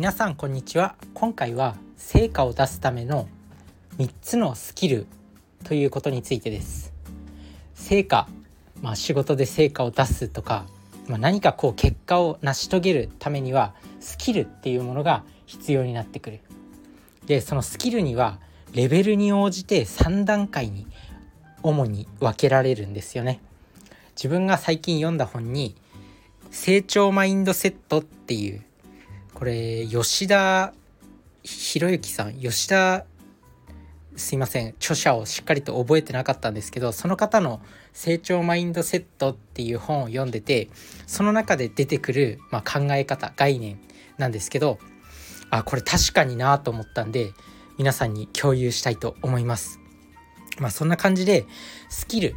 皆さんこんにちは。今回は成果を出すための3つのスキルということについてです。成果、仕事で成果を出すとか、何かこう結果を成し遂げるためにはスキルっていうものが必要になってくる。で、そのスキルにはレベルに応じて3段階に主に分けられるんですよね。自分が最近読んだ本に成長マインドセットっていう、これ吉田博之さん、すいません、著者をしっかりと覚えてなかったんですけど、その方の成長マインドセットっていう本を読んでて、その中で出てくる、考え方、概念なんですけど、これ確かになと思ったんで皆さんに共有したいと思います。そんな感じでスキル、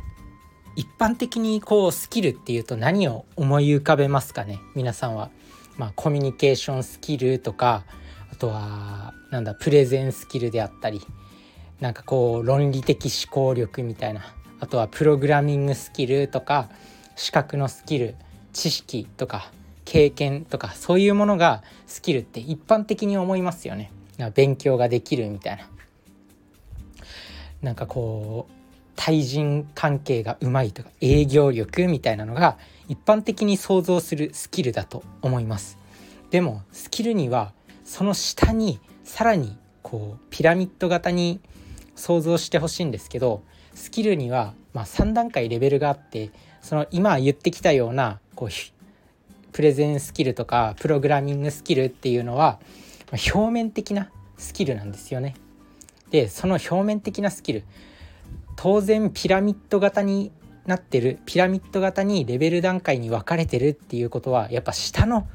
一般的にこうスキルっていうと何を思い浮かべますかね、皆さんは。コミュニケーションスキルとか、あとはプレゼンスキルであったり、論理的思考力みたいな、あとはプログラミングスキルとか資格のスキル、知識とか経験とか、そういうものがスキルって一般的に思いますよね。勉強ができるみたいな、対人関係がうまいとか営業力みたいなのが一般的に想像するスキルだと思います。でもスキルにはその下にさらにピラミッド型に想像してほしいんですけど、スキルには3段階レベルがあって、その今言ってきたようなプレゼンスキルとかプログラミングスキルっていうのは表面的なスキルなんですよね。で、その表面的なスキル、当然ピラミッド型にレベル段階に分かれてるっていうことは、やっぱ下の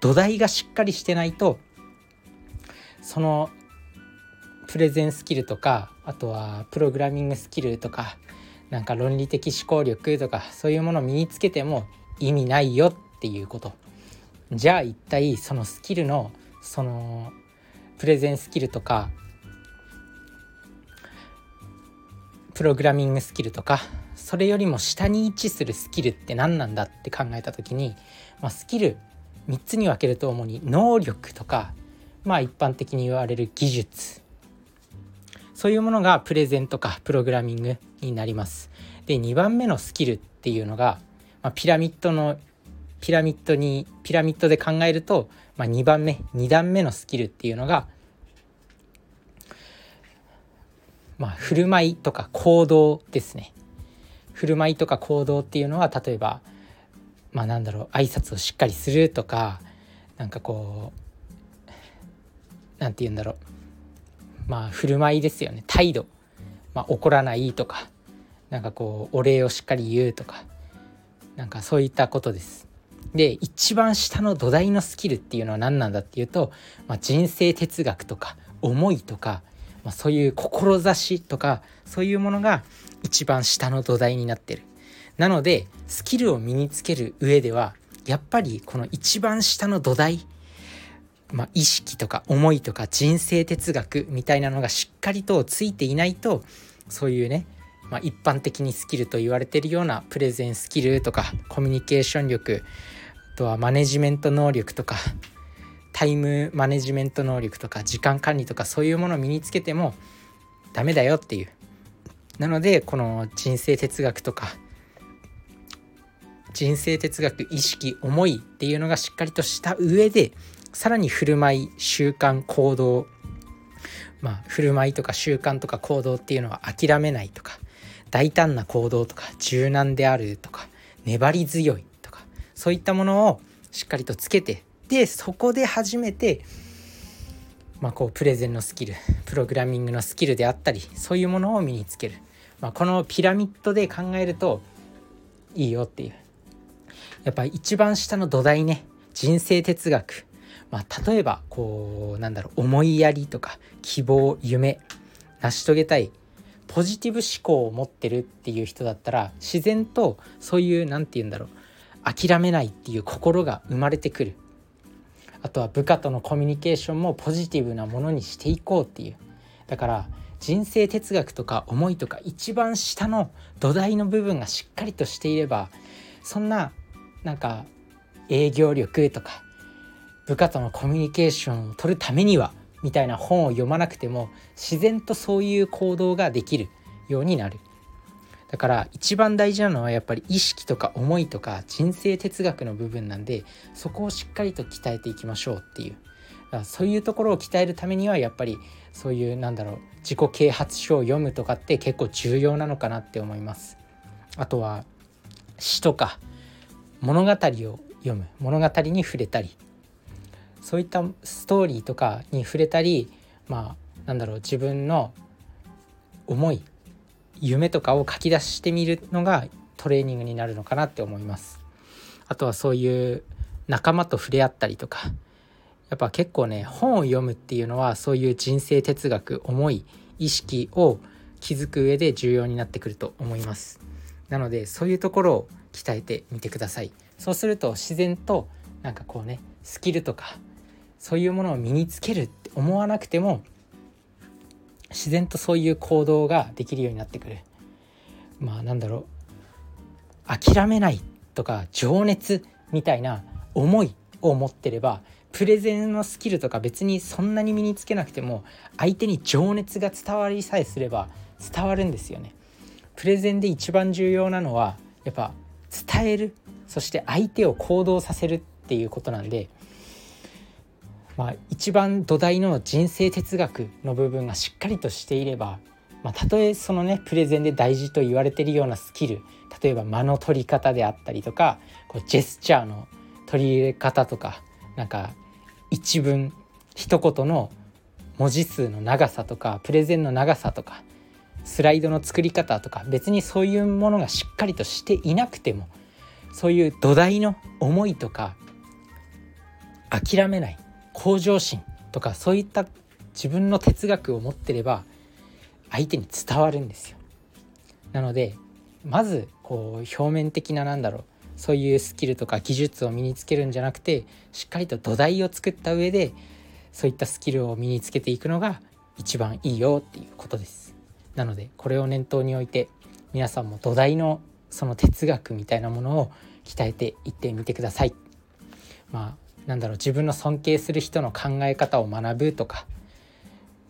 土台がしっかりしてないと、そのプレゼンスキルとか、あとはプログラミングスキルとか、論理的思考力とか、そういうものを身につけても意味ないよっていうこと。じゃあ一体そのスキルの、そのプレゼンスキルとかプログラミングスキルとか、それよりも下に位置するスキルって何なんだって考えた時に、スキル3つに分けると、主に能力とか、一般的に言われる技術、そういうものがプレゼンとかプログラミングになります。で、2番目のスキルっていうのが、ピラミッドで考えると、2段目のスキルっていうのが、振る舞いとか行動ですね。振る舞いとか行動っていうのは、例えば挨拶をしっかりするとか、振る舞いですよね。態度、怒らないとか、お礼をしっかり言うとか、そういったことです。で、一番下の土台のスキルっていうのは何なんだっていうと、人生哲学とか思いとか、そういう志とか、そういうものが一番下の土台になってる。なのでスキルを身につける上では、やっぱりこの一番下の土台、意識とか思いとか人生哲学みたいなのがしっかりとついていないと、そういうね、一般的にスキルと言われてるようなプレゼンスキルとかコミュニケーション力、あとはマネジメント能力とかタイムマネジメント能力とか時間管理とか、そういうものを身につけてもダメだよっていう。なのでこの人生哲学、意識、思いっていうのがしっかりとした上で、さらに振る舞い、習慣、行動、振る舞いとか習慣とか行動っていうのは、諦めないとか大胆な行動とか柔軟であるとか粘り強いとか、そういったものをしっかりとつけて、でそこで初めて、プレゼンのスキル、プログラミングのスキルであったり、そういうものを身につける、このピラミッドで考えるといいよっていう。やっぱ一番下の土台ね、人生哲学、例えば思いやりとか希望、夢、成し遂げたい、ポジティブ思考を持ってるっていう人だったら、自然とそういう諦めないっていう心が生まれてくる。あとは部下とのコミュニケーションもポジティブなものにしていこうっていう。だから人生哲学とか思いとか、一番下の土台の部分がしっかりとしていれば、そんな営業力とか部下とのコミュニケーションを取るためにはみたいな本を読まなくても自然とそういう行動ができるようになる。だから一番大事なのはやっぱり意識とか思いとか人生哲学の部分なんで、そこをしっかりと鍛えていきましょうっていう、そういうところを鍛えるためにはやっぱりそういう自己啓発書を読むとかって結構重要なのかなって思います。あとは詩とか物語を読む、物語に触れたり、そういったストーリーとかに触れたり、自分の思い夢とかを書き出してみるのがトレーニングになるのかなって思います。あとはそういう仲間と触れ合ったりとか、やっぱ結構ね、本を読むっていうのはそういう人生哲学、思い、意識を築く上で重要になってくると思います。なのでそういうところを鍛えてみてください。そうすると自然とスキルとかそういうものを身につけるって思わなくても自然とそういう行動ができるようになってくる。諦めないとか情熱みたいな思いを持ってれば、プレゼンのスキルとか別にそんなに身につけなくても相手に情熱が伝わりさえすれば伝わるんですよね。プレゼンで一番重要なのはやっぱ伝える、そして相手を行動させるっていうことなんで、一番土台の人生哲学の部分がしっかりとしていれば、たとえそのプレゼンで大事と言われているようなスキル、例えば間の取り方であったりとか、ジェスチャーの取り入れ方とか、一文一言の文字数の長さとかプレゼンの長さとかスライドの作り方とか、別にそういうものがしっかりとしていなくても、そういう土台の思いとか諦めない向上心とかそういった自分の哲学を持ってれば相手に伝わるんですよ。なのでまず表面的なそういうスキルとか技術を身につけるんじゃなくて、しっかりと土台を作った上でそういったスキルを身につけていくのが一番いいよっていうことです。なのでこれを念頭に置いて、皆さんも土台のその哲学みたいなものを鍛えていってみてください。自分の尊敬する人の考え方を学ぶとか、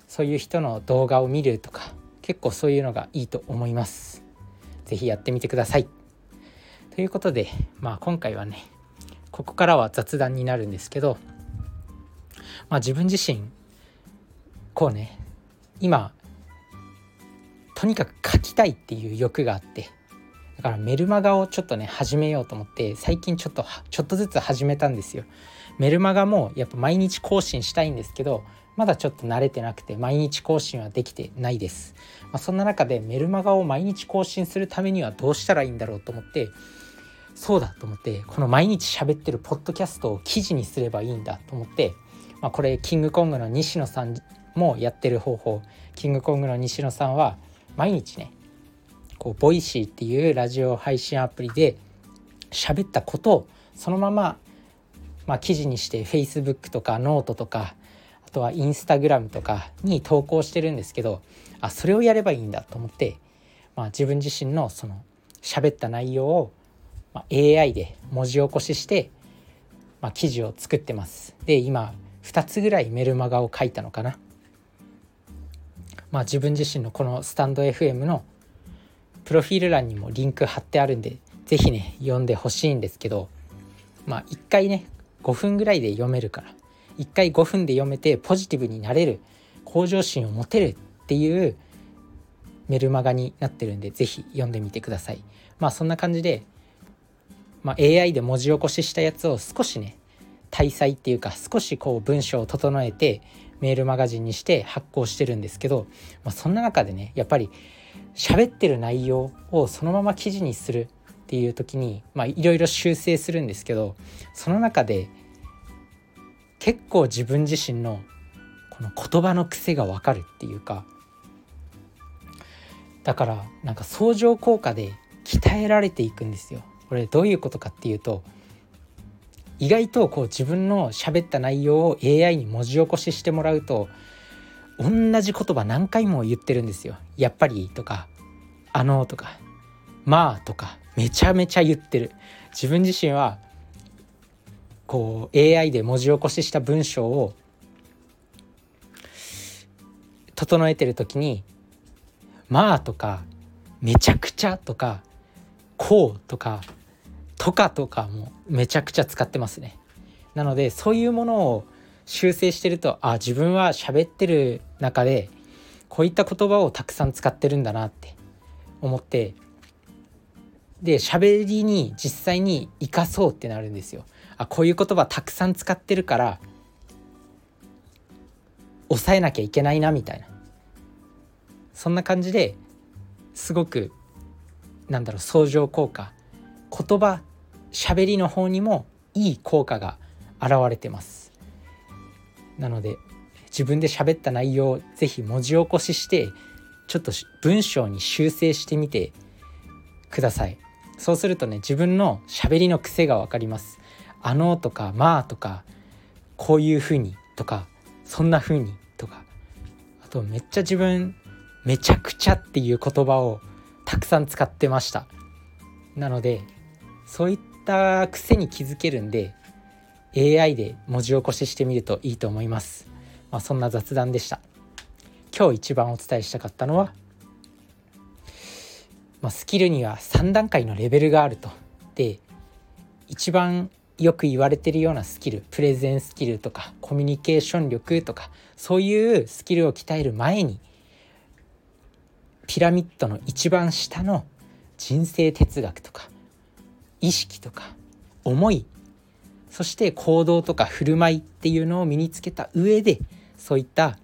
そういう人の動画を見るとか、結構そういうのがいいと思います。ぜひやってみてください。ということで、今回はね、ここからは雑談になるんですけど、自分自身今とにかく書きたいっていう欲があって、だからメルマガをちょっと始めようと思って、最近ちょっとずつ始めたんですよ。メルマガもやっぱ毎日更新したいんですけど、まだちょっと慣れてなくて毎日更新はできてないです。そんな中でメルマガを毎日更新するためにはどうしたらいいんだろうと思って、そうだと思って、この毎日喋ってるポッドキャストを記事にすればいいんだと思って、これキングコングの西野さんもやってる方法。キングコングの西野さんは毎日ボイシーっていうラジオ配信アプリで喋ったことをそのまま、記事にして Facebook とかノートとか、あとは Instagram とかに投稿してるんですけど、それをやればいいんだと思って、自分自身のその喋った内容を、AI で文字起こしして、記事を作ってます。で今2つぐらいメルマガを書いたのかな。自分自身のこのスタンド FM のプロフィール欄にもリンク貼ってあるんで、ぜひ読んでほしいんですけど、1回5分ぐらいで読めるから、1回5分で読めてポジティブになれる、向上心を持てるっていうメルマガになってるんで、ぜひ読んでみてください。そんな感じで、AI で文字起こししたやつを少し体裁っていうか、少し文章を整えてメールマガジンにして発行してるんですけど、そんな中でやっぱり喋ってる内容をそのまま記事にするっていう時にいろいろ修正するんですけど、その中で結構自分自身のこの言葉の癖が分かるっていうか、だから相乗効果で鍛えられていくんですよ。これどういうことかっていうと、意外と自分の喋った内容を AI に文字起こししてもらうと、同じ言葉何回も言ってるんですよ。やっぱりとか、とか、とかめちゃめちゃ言ってる。自分自身はこう AI で文字起こしした文章を整えてる時に、まあとかめちゃくちゃとかこうとかとかもめちゃくちゃ使ってますね。なのでそういうものを修正してると、あ、自分は喋ってる中でこういった言葉をたくさん使ってるんだなって思って、で喋りに実際に生かそうってなるんですよ。あ、こういう言葉たくさん使ってるから抑えなきゃいけないなみたいな、そんな感じで、すごく相乗効果、言葉喋りの方にもいい効果が現れてます。なので自分で喋った内容をぜひ文字起こししてちょっと文章に修正してみてください。そうするとね、自分の喋りの癖が分かります。あのとかまあとかこういうふうにとかそんなふうにとか、あとめっちゃ自分めちゃくちゃっていう言葉をたくさん使ってました。なのでそういった癖に気づけるんで AI で文字起こししてみるといいと思います。そんな雑談でした。今日一番お伝えしたかったのは、スキルには3段階のレベルがあると。で、一番よく言われてるようなスキル、プレゼンスキルとかコミュニケーション力とか、そういうスキルを鍛える前にピラミッドの一番下の人生哲学とか意識とか思い、そして行動とか振る舞いっていうのを身につけた上で、そういった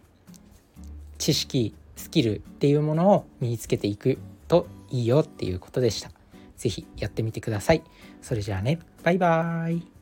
知識、スキルっていうものを身につけていくといいよっていうことでした。ぜひやってみてください。それじゃあね、バイバイ。